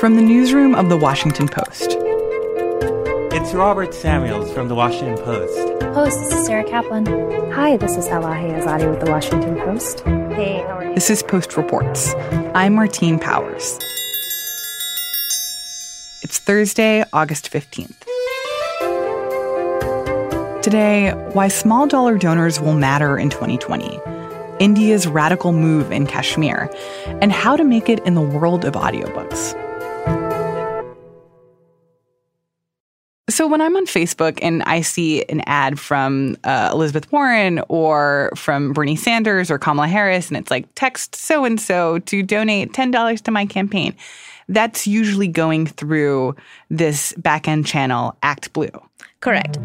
From the newsroom of The Washington Post. It's Robert Samuels from The Washington Post. Host, this is Sarah Kaplan. Hi, this is Elahi Azadi with The Washington Post. Hey, how are you? This is Post Reports. I'm Martine Powers. It's Thursday, August 15th. Today, why small-dollar donors will matter in 2020, India's radical move in Kashmir, and how to make it in the world of audiobooks. So when I'm on Facebook and I see an ad from Elizabeth Warren or from Bernie Sanders or Kamala Harris, and it's like, text so-and-so to donate $10 to my campaign, that's usually going through this back-end channel, ActBlue. Correct.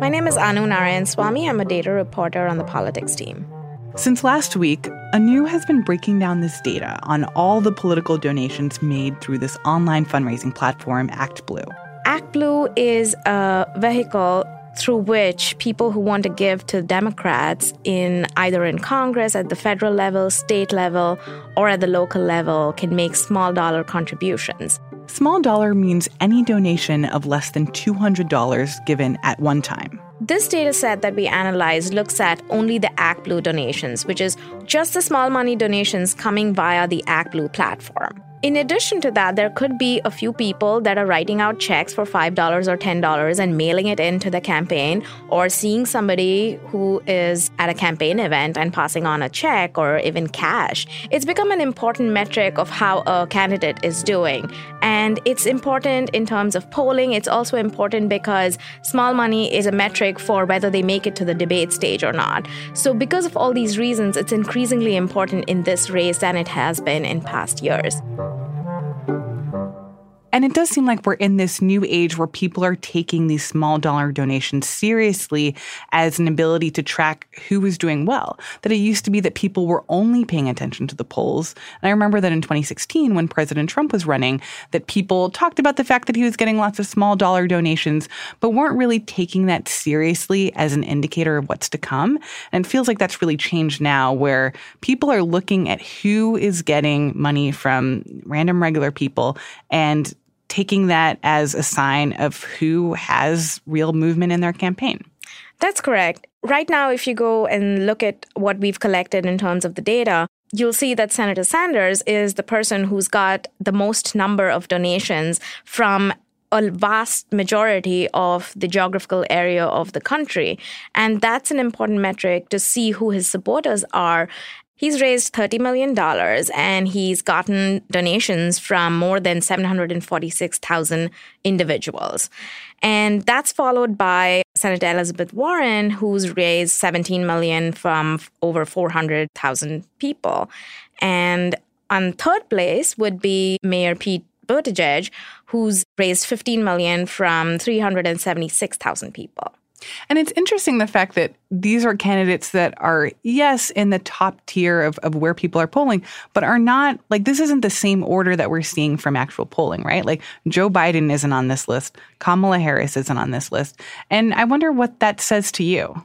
My name is Anu Narayanswamy. I'm a data reporter on the politics team. Since last week, Anu has been breaking down this data on all the political donations made through this online fundraising platform, ActBlue. ActBlue is a vehicle through which people who want to give to Democrats either in Congress, at the federal level, state level, or at the local level can make small-dollar contributions. Small-dollar means any donation of less than $200 given at one time. This data set that we analyzed looks at only the ActBlue donations, which is just the small money donations coming via the ActBlue platform. In addition to that, there could be a few people that are writing out checks for $5 or $10 and mailing it into the campaign, or seeing somebody who is at a campaign event and passing on a check or even cash. It's become an important metric of how a candidate is doing. And it's important in terms of polling. It's also important because small money is a metric for whether they make it to the debate stage or not. So because of all these reasons, it's increasingly important in this race than it has been in past years. And it does seem like we're in this new age where people are taking these small dollar donations seriously as an ability to track who is doing well. That it used to be that people were only paying attention to the polls. And I remember that in 2016, when President Trump was running, that people talked about the fact that he was getting lots of small dollar donations, but weren't really taking that seriously as an indicator of what's to come. And it feels like that's really changed now, where people are looking at who is getting money from random regular people and taking that as a sign of who has real movement in their campaign. That's correct. Right now, if you go and look at what we've collected in terms of the data, you'll see that Senator Sanders is the person who's got the most number of donations from a vast majority of the geographical area of the country. And that's an important metric to see who his supporters are. He's raised $30 million, and he's gotten donations from more than 746,000 individuals. And that's followed by Senator Elizabeth Warren, who's raised $17 million from over 400,000 people. And on third place would be Mayor Pete Buttigieg, who's raised $15 million from 376,000 people. And it's interesting the fact that these are candidates that are, yes, in the top tier of where people are polling, but are not, like, this isn't the same order that we're seeing from actual polling, right? Like, Joe Biden isn't on this list. Kamala Harris isn't on this list. And I wonder what that says to you.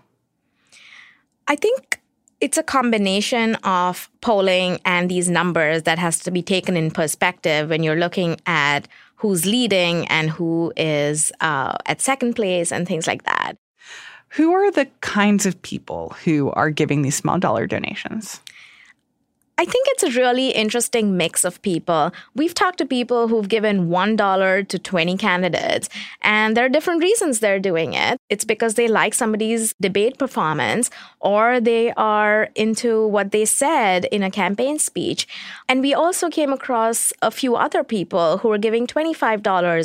I think it's a combination of polling and these numbers that has to be taken in perspective when you're looking at who's leading and who is at second place and things like that. Who are the kinds of people who are giving these small dollar donations? I think it's a really interesting mix of people. We've talked to people who've given $1 to 20 candidates, and there are different reasons they're doing it. It's because they like somebody's debate performance, or they are into what they said in a campaign speech. And we also came across a few other people who were giving $25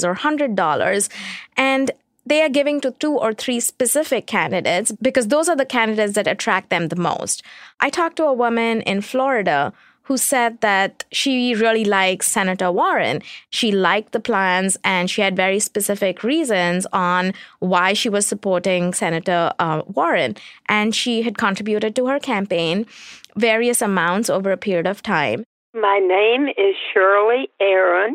or $100, and they are giving to two or three specific candidates because those are the candidates that attract them the most. I talked to a woman in Florida who said that she really likes Senator Warren. She liked the plans, and she had very specific reasons on why she was supporting Senator Warren. And she had contributed to her campaign various amounts over a period of time. My name is Shirley Aaron.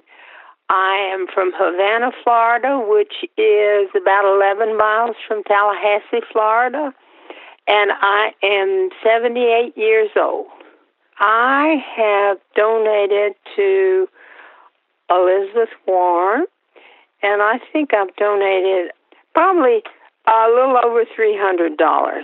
I am from Havana, Florida, which is about 11 miles from Tallahassee, Florida, and I am 78 years old. I have donated to Elizabeth Warren, and I think I've donated probably a little over $300.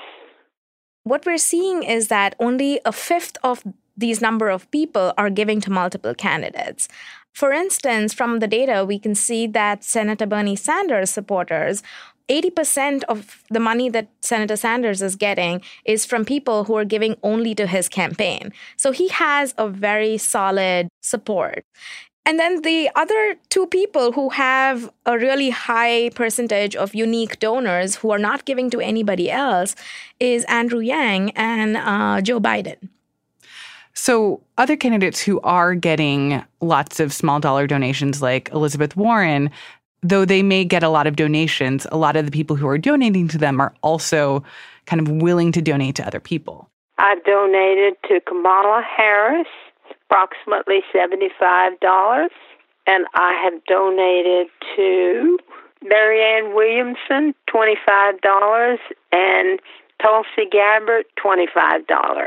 What we're seeing is that only a fifth of these number of people are giving to multiple candidates. For instance, from the data, we can see that Senator Bernie Sanders supporters, 80% of the money that Senator Sanders is getting is from people who are giving only to his campaign. So he has a very solid support. And then the other two people who have a really high percentage of unique donors who are not giving to anybody else is Andrew Yang and Joe Biden. So other candidates who are getting lots of small dollar donations like Elizabeth Warren, though they may get a lot of donations, a lot of the people who are donating to them are also kind of willing to donate to other people. I've donated to Kamala Harris approximately $75, and I have donated to Marianne Williamson $25 and Tulsi Gabbard $25.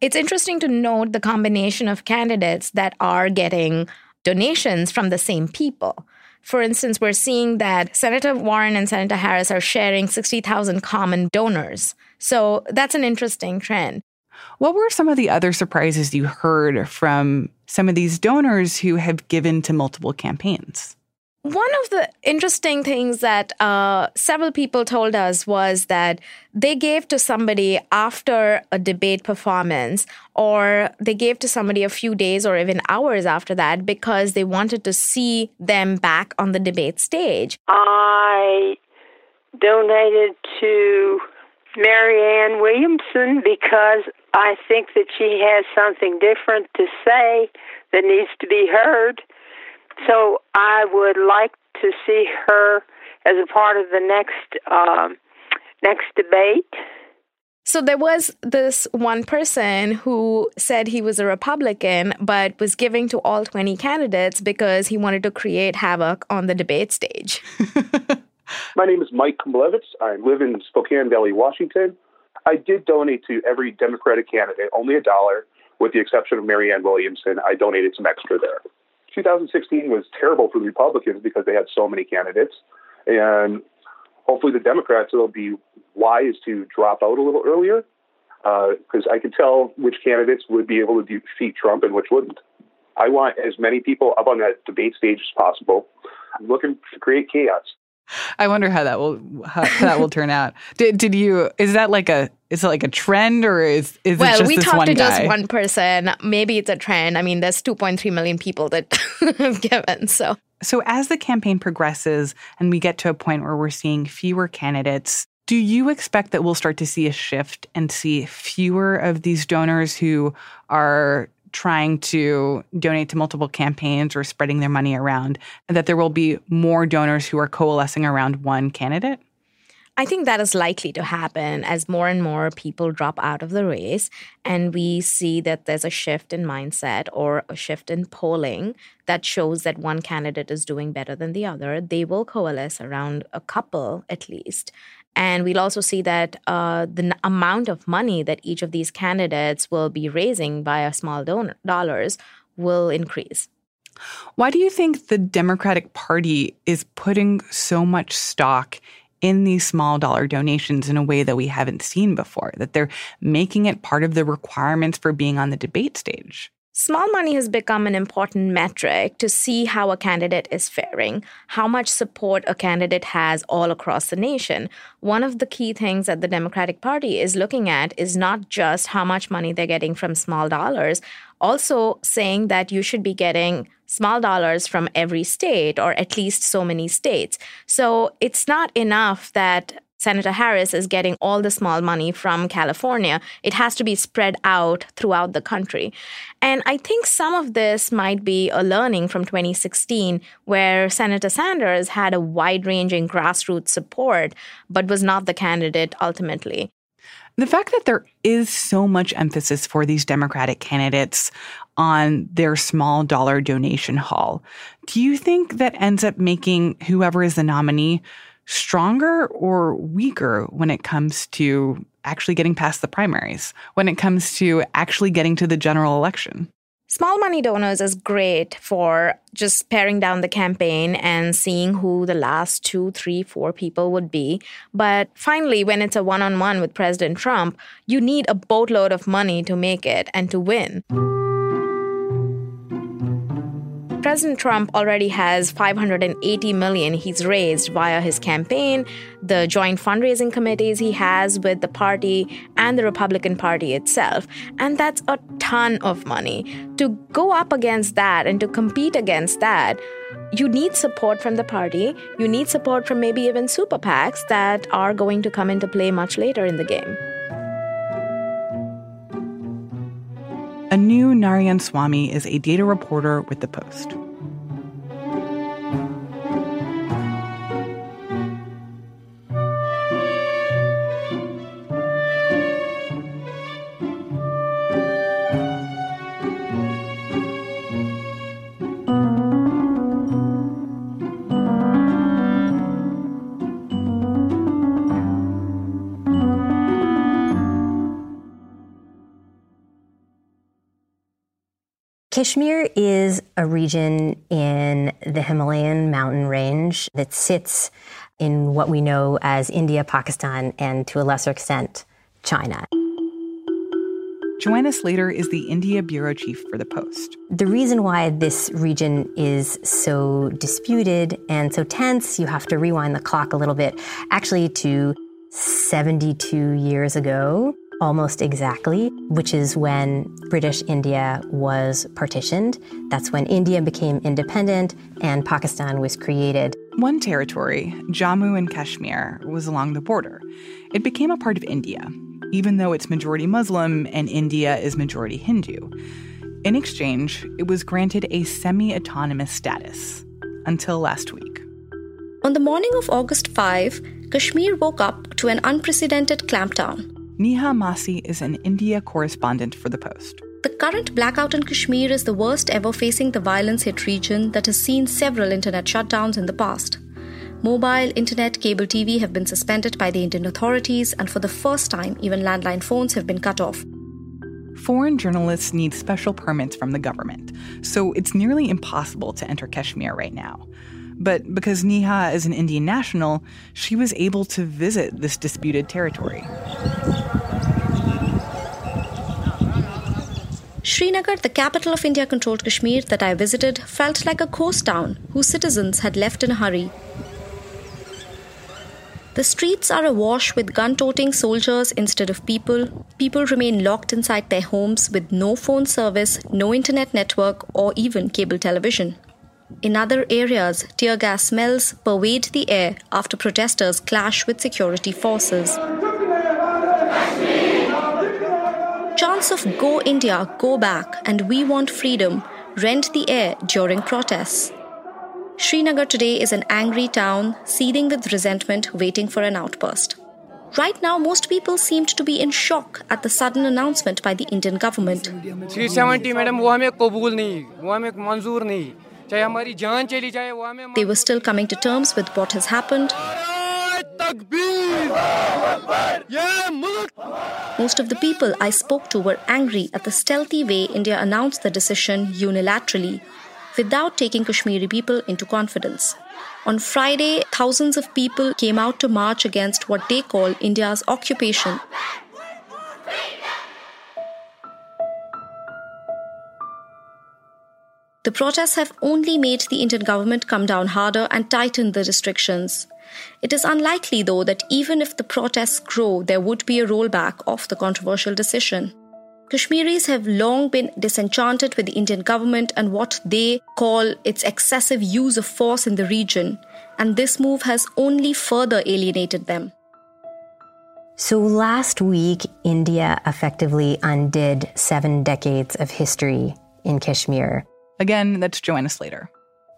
It's interesting to note the combination of candidates that are getting donations from the same people. For instance, we're seeing that Senator Warren and Senator Harris are sharing 60,000 common donors. So that's an interesting trend. What were some of the other surprises you heard from some of these donors who have given to multiple campaigns? One of the interesting things that several people told us was that they gave to somebody after a debate performance, or they gave to somebody a few days or even hours after that because they wanted to see them back on the debate stage. I donated to Marianne Williamson because I think that she has something different to say that needs to be heard. So I would like to see her as a part of the next debate. So there was this one person who said he was a Republican, but was giving to all 20 candidates because he wanted to create havoc on the debate stage. My name is Mike Kumblevitz. I live in Spokane Valley, Washington. I did donate to every Democratic candidate, only $1, with the exception of Marianne Williamson. I donated some extra there. 2016 was terrible for the Republicans because they had so many candidates. And hopefully the Democrats will be wise to drop out a little earlier, because I could tell which candidates would be able to defeat Trump and which wouldn't. I want as many people up on that debate stage as possible. I'm looking to create chaos. I wonder how that will turn out. Did you? Is that like a trend, or is it just this one guy? Well, we talked to just one person. Maybe it's a trend. I mean, there's 2.3 million people that have given. So as the campaign progresses and we get to a point where we're seeing fewer candidates, do you expect that we'll start to see a shift and see fewer of these donors who are trying to donate to multiple campaigns or spreading their money around, and that there will be more donors who are coalescing around one candidate? I think that is likely to happen as more and more people drop out of the race and we see that there's a shift in mindset or a shift in polling that shows that one candidate is doing better than the other. They will coalesce around a couple at least. And we'll also see that the amount of money that each of these candidates will be raising via small dollars will increase. Why do you think the Democratic Party is putting so much stock in these small dollar donations in a way that we haven't seen before, that they're making it part of the requirements for being on the debate stage? Small money has become an important metric to see how a candidate is faring, how much support a candidate has all across the nation. One of the key things that the Democratic Party is looking at is not just how much money they're getting from small dollars, also saying that you should be getting small dollars from every state or at least so many states. So it's not enough that Senator Harris is getting all the small money from California. It has to be spread out throughout the country. And I think some of this might be a learning from 2016, where Senator Sanders had a wide-ranging grassroots support, but was not the candidate ultimately. The fact that there is so much emphasis for these Democratic candidates on their small dollar donation haul, do you think that ends up making whoever is the nominee stronger or weaker when it comes to actually getting past the primaries, when it comes to actually getting to the general election? Small money donors is great for just paring down the campaign and seeing who the last 2, 3, 4 people would be. But finally, when it's a one-on-one with President Trump, you need a boatload of money to make it and to win. President Trump already has $580 million he's raised via his campaign, the joint fundraising committees he has with the party and the Republican Party itself. And that's a ton of money. To go up against that and to compete against that, you need support from the party. You need support from maybe even super PACs that are going to come into play much later in the game. Anu Narayanswamy is a data reporter with The Post. Kashmir is a region in the Himalayan mountain range that sits in what we know as India, Pakistan, and to a lesser extent, China. Joanna Slater is the India bureau chief for The Post. The reason why this region is so disputed and so tense, you have to rewind the clock a little bit, actually to 72 years ago. Almost exactly, which is when British India was partitioned. That's when India became independent and Pakistan was created. One territory, Jammu and Kashmir, was along the border. It became a part of India, even though it's majority Muslim and India is majority Hindu. In exchange, it was granted a semi-autonomous status, until last week. On the morning of August 5, Kashmir woke up to an unprecedented clampdown. Niha Masih is an India correspondent for The Post. The current blackout in Kashmir is the worst ever facing the violence-hit region that has seen several internet shutdowns in the past. Mobile, internet, cable TV have been suspended by the Indian authorities, and for the first time, even landline phones have been cut off. Foreign journalists need special permits from the government, so it's nearly impossible to enter Kashmir right now. But because Niha is an Indian national, she was able to visit this disputed territory. Srinagar, the capital of India-controlled Kashmir that I visited, felt like a ghost town whose citizens had left in a hurry. The streets are awash with gun-toting soldiers instead of people. People remain locked inside their homes with no phone service, no internet network, or even cable television. In other areas, tear gas smells pervade the air after protesters clash with security forces. Chants of Go India, Go Back and We Want Freedom rent the air during protests. Srinagar today is an angry town, seething with resentment, waiting for an outburst. Right now, most people seemed to be in shock at the sudden announcement by the Indian government. 370, madam, wo hame qabool nahi, wo hame manzoor nahi. They were still coming to terms with what has happened. Most of the people I spoke to were angry at the stealthy way India announced the decision unilaterally, without taking Kashmiri people into confidence. On Friday, thousands of people came out to march against what they call India's occupation. The protests have only made the Indian government come down harder and tighten the restrictions. It is unlikely, though, that even if the protests grow, there would be a rollback of the controversial decision. Kashmiris have long been disenchanted with the Indian government and what they call its excessive use of force in the region, and this move has only further alienated them. So last week, India effectively undid 7 decades of history in Kashmir. Again, that's Joanna Slater.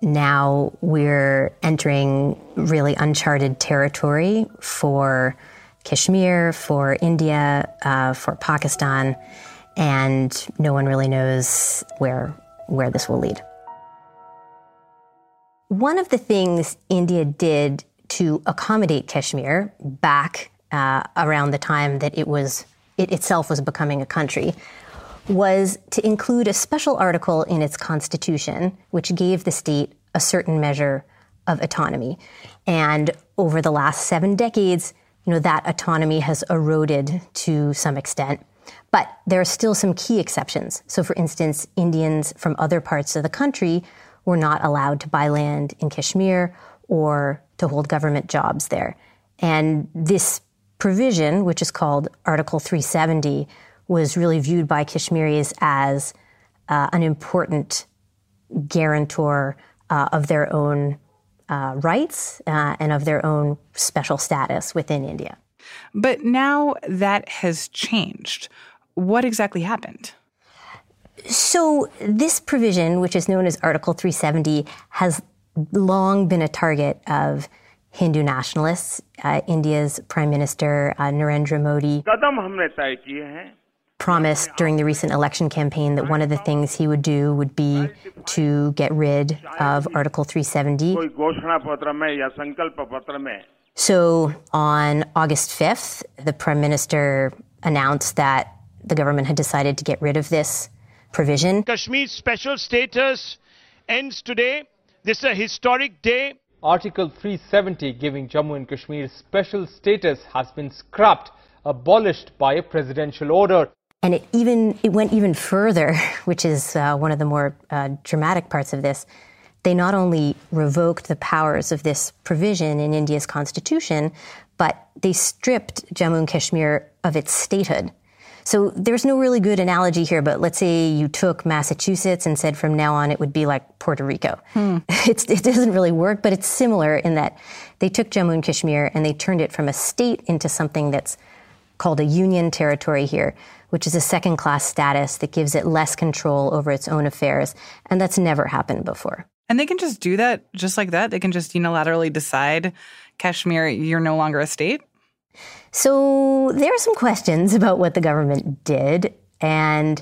Now we're entering really uncharted territory for Kashmir, for India, for Pakistan, and no one really knows where this will lead. One of the things India did to accommodate Kashmir back around the time that it itself was becoming a country was to include a special article in its constitution, which gave the state a certain measure of autonomy. And over the last 7 decades, you know, that autonomy has eroded to some extent. But there are still some key exceptions. So, for instance, Indians from other parts of the country were not allowed to buy land in Kashmir or to hold government jobs there. And this provision, which is called Article 370, was really viewed by Kashmiris as an important guarantor of their own rights and of their own special status within India. But now that has changed. What exactly happened? So this provision, which is known as Article 370, has long been a target of Hindu nationalists. India's Prime Minister Narendra Modi promised during the recent election campaign that one of the things he would do would be to get rid of Article 370. So on August 5th, the Prime Minister announced that the government had decided to get rid of this provision. Kashmir's special status ends today. This is a historic day. Article 370 giving Jammu and Kashmir special status has been scrapped, abolished by a presidential order. And it went even further, which is one of the more dramatic parts of this. They not only revoked the powers of this provision in India's constitution, but they stripped Jammu and Kashmir of its statehood. So there's no really good analogy here, but let's say you took Massachusetts and said from now on it would be like Puerto Rico. It doesn't really work, but it's similar in that they took Jammu and Kashmir and they turned it from a state into something that's called a union territory here, which is a second-class status that gives it less control over its own affairs, and that's never happened before. And they can just do that just like that? They can just unilaterally decide, Kashmir, you're no longer a state? So there are some questions about what the government did. And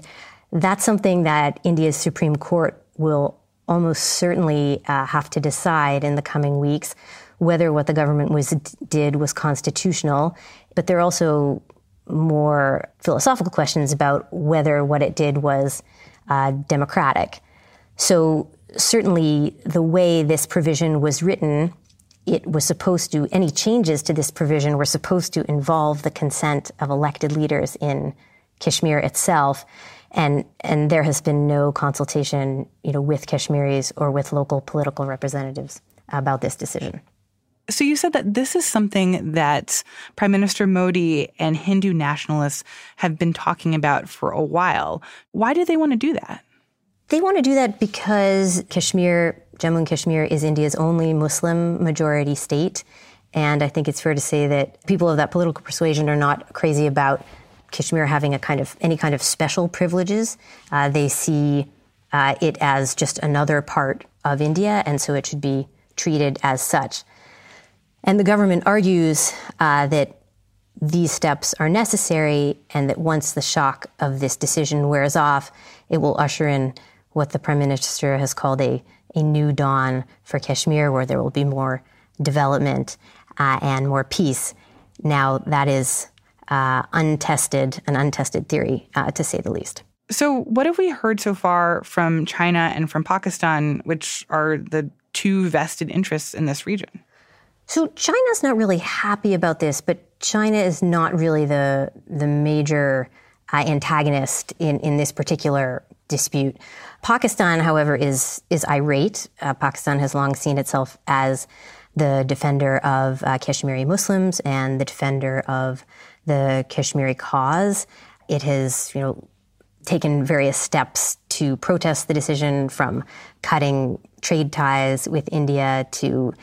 that's something that India's Supreme Court will almost certainly have to decide in the coming weeks, whether what the government did was constitutional. But there are also more philosophical questions about whether what it did was democratic. So certainly, the way this provision was written, it was supposed to, any changes to this provision were supposed to involve the consent of elected leaders in Kashmir itself. And there has been no consultation, with Kashmiris or with local political representatives about this decision. So you said that this is something that Prime Minister Modi and Hindu nationalists have been talking about for a while. Why do they want to do that? They want to do that because Kashmir, Jammu and Kashmir, is India's only Muslim majority state. And I think it's fair to say that people of that political persuasion are not crazy about Kashmir having any kind of special privileges. They see it as just another part of India, and so it should be treated as such. And the government argues that these steps are necessary and that once the shock of this decision wears off, it will usher in what the Prime Minister has called a new dawn for Kashmir, where there will be more development and more peace. Now, that is an untested theory, to say the least. So what have we heard so far from China and from Pakistan, which are the two vested interests in this region? So China's not really happy about this, but China is not really the major antagonist in this particular dispute. Pakistan, however, is irate. Pakistan has long seen itself as the defender of Kashmiri Muslims and the defender of the Kashmiri cause. It has, taken various steps to protest the decision, from cutting trade ties with India to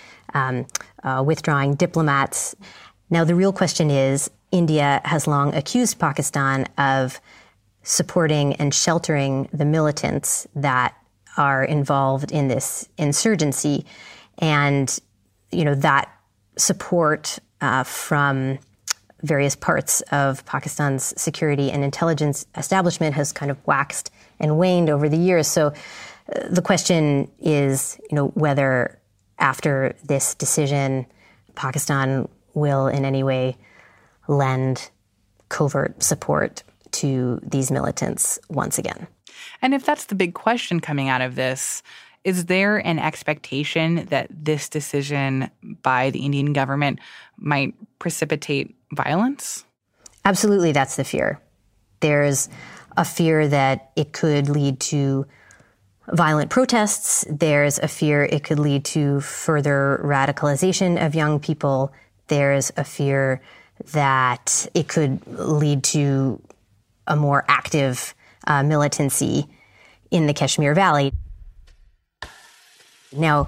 withdrawing diplomats. Now, the real question is, India has long accused Pakistan of supporting and sheltering the militants that are involved in this insurgency. And, that support from various parts of Pakistan's security and intelligence establishment has kind of waxed and waned over the years. So the question is, whether after this decision, Pakistan will in any way lend covert support to these militants once again. And if that's the big question coming out of this, is there an expectation that this decision by the Indian government might precipitate violence? Absolutely, that's the fear. There's a fear that it could lead to violent protests. There's a fear it could lead to further radicalization of young people. There's a fear that it could lead to a more active militancy in the Kashmir Valley. Now,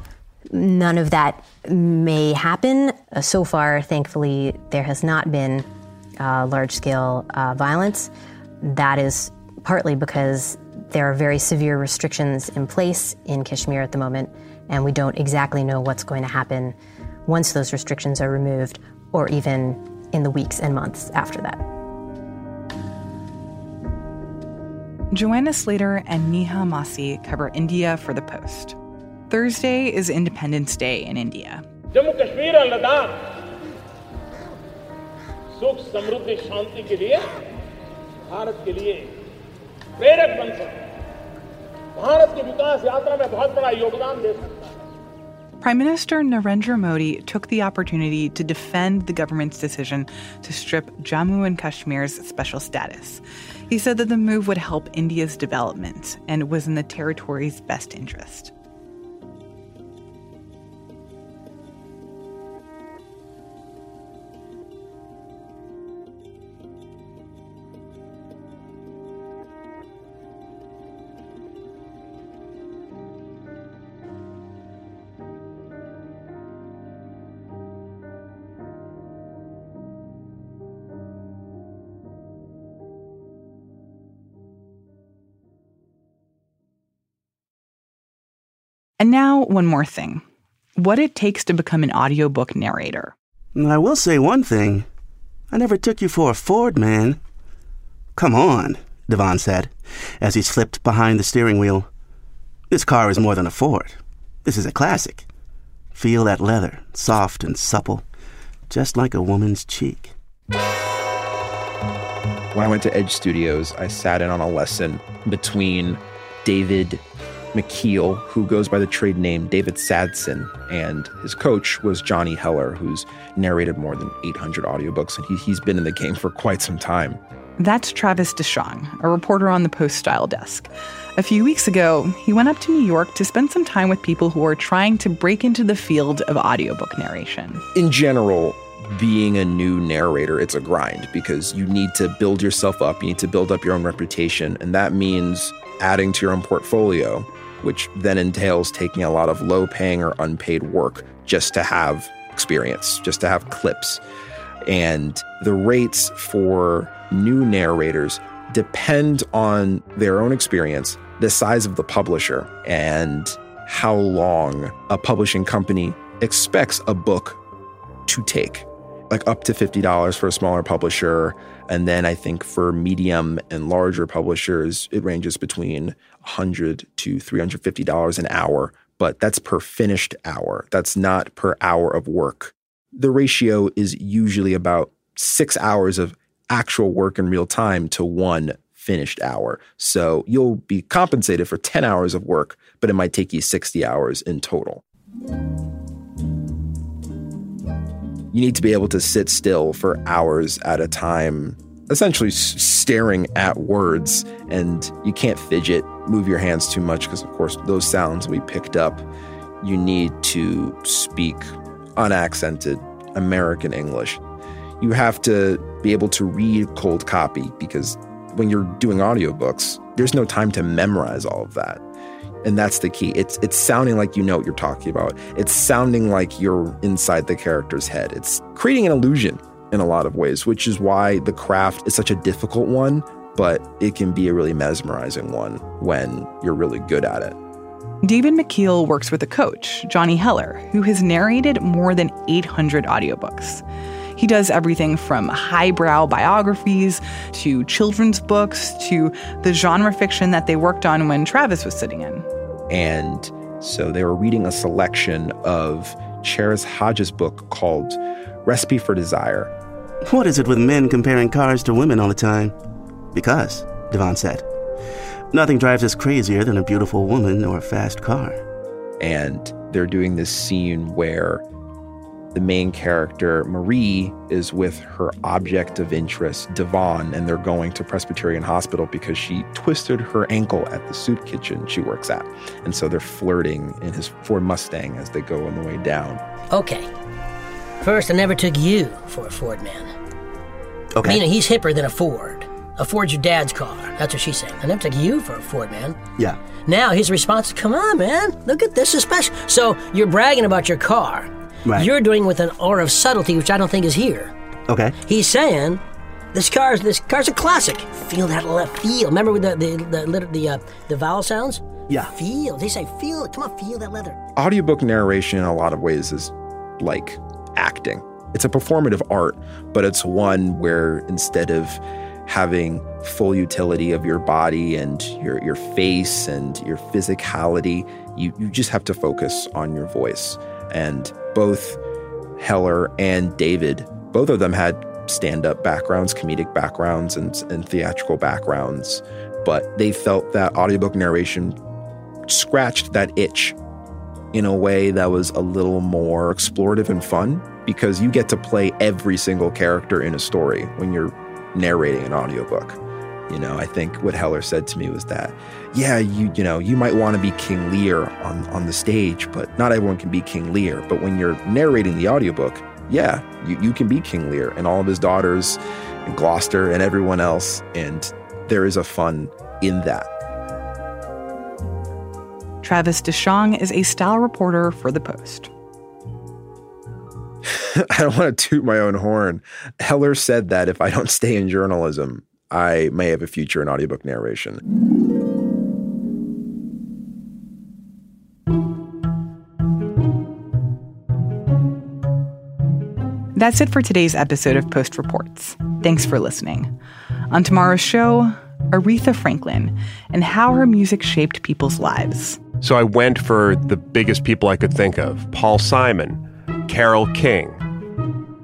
none of that may happen. So far, thankfully, there has not been large-scale violence. That is partly because there are very severe restrictions in place in Kashmir at the moment, and we don't exactly know what's going to happen once those restrictions are removed, or even in the weeks and months after that. Joanna Slater and Niha Masih cover India for The Post. Thursday is Independence Day in India. Jammu Kashmir and Ladakh, sukh samruddhi shanti ke liye, Bharat ke liye, prerak ban sakta, Bharat ke vikas yatra mein bahut bada yogdan de sakta. Prime Minister Narendra Modi took the opportunity to defend the government's decision to strip Jammu and Kashmir's special status. He said that the move would help India's development and was in the territory's best interest. And now, one more thing. What it takes to become an audiobook narrator. I will say one thing. I never took you for a Ford, man. Come on, Devon said, as he slipped behind the steering wheel. This car is more than a Ford. This is a classic. Feel that leather, soft and supple, just like a woman's cheek. When I went to Edge Studios, I sat in on a lesson between David McKeel, who goes by the trade name David Sadson, and his coach was Johnny Heller, who's narrated more than 800 audiobooks, and he's been in the game for quite some time. That's Travis DeShong, a reporter on the Post Style Desk. A few weeks ago, he went up to New York to spend some time with people who are trying to break into the field of audiobook narration. In general, being a new narrator, it's a grind because you need to build yourself up, you need to build up your own reputation, and that means adding to your own portfolio, which then entails taking a lot of low-paying or unpaid work just to have experience, just to have clips. And the rates for new narrators depend on their own experience, the size of the publisher, and how long a publishing company expects a book to take. Like up to $50 for a smaller publisher. And then I think for medium and larger publishers, it ranges between $100 to $350 an hour. But that's per finished hour. That's not per hour of work. The ratio is usually about 6 hours of actual work in real time to 1 finished hour. So you'll be compensated for 10 hours of work, but it might take you 60 hours in total. You need to be able to sit still for hours at a time, essentially staring at words. And you can't fidget, move your hands too much, because, of course, those sounds we picked up. You need to speak unaccented American English. You have to be able to read cold copy, because when you're doing audiobooks, there's no time to memorize all of that. And that's the key. It's sounding like you know what you're talking about. It's sounding like you're inside the character's head. It's creating an illusion in a lot of ways, which is why the craft is such a difficult one, but it can be a really mesmerizing one when you're really good at it. David McKeel works with a coach, Johnny Heller, who has narrated more than 800 audiobooks. He does everything from highbrow biographies to children's books to the genre fiction that they worked on when Travis was sitting in. And so they were reading a selection of Cheris Hodge's book called Recipe for Desire. What is it with men comparing cars to women all the time? Because, Devon said, nothing drives us crazier than a beautiful woman or a fast car. And they're doing this scene where the main character, Marie, is with her object of interest, Devon, and they're going to Presbyterian Hospital because she twisted her ankle at the soup kitchen she works at. And so they're flirting in his Ford Mustang as they go on the way down. Okay. First, I never took you for a Ford man. Okay. Meaning he's hipper than a Ford. A Ford's your dad's car. That's what she's saying. I never took you for a Ford man. Yeah. Now his response is, come on, man. Look at this. It's special. So you're bragging about your car. Right. You're doing with an aura of subtlety, which I don't think is here. Okay. He's saying, this car's a classic. Feel that left feel. Remember with the vowel sounds? Yeah. Feel. They say feel. Come on, feel that leather. Audiobook narration in a lot of ways is like acting. It's a performative art, but it's one where instead of having full utility of your body and your face and your physicality, you just have to focus on your voice. And both Heller and David, both of them had stand-up backgrounds, comedic backgrounds, and theatrical backgrounds. But they felt that audiobook narration scratched that itch in a way that was a little more explorative and fun, because you get to play every single character in a story when you're narrating an audiobook. You know, I think what Heller said to me was that, yeah, you might want to be King Lear on the stage, but not everyone can be King Lear. But when you're narrating the audiobook, yeah, you can be King Lear and all of his daughters and Gloucester and everyone else. And there is a fun in that. Travis DeShong is a style reporter for The Post. I don't want to toot my own horn. Heller said that if I don't stay in journalism, I may have a future in audiobook narration. That's it for today's episode of Post Reports. Thanks for listening. On tomorrow's show, Aretha Franklin and how her music shaped people's lives. So I went for the biggest people I could think of. Paul Simon, Carole King,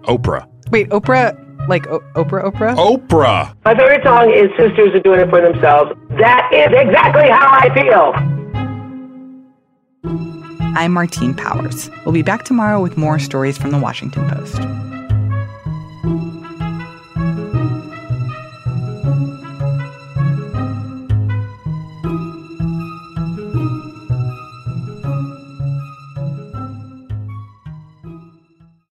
Oprah. Wait, Oprah... Like Oprah? Oprah! My favorite song is Sisters Are Doing It For Themselves. That is exactly how I feel. I'm Martine Powers. We'll be back tomorrow with more stories from The Washington Post.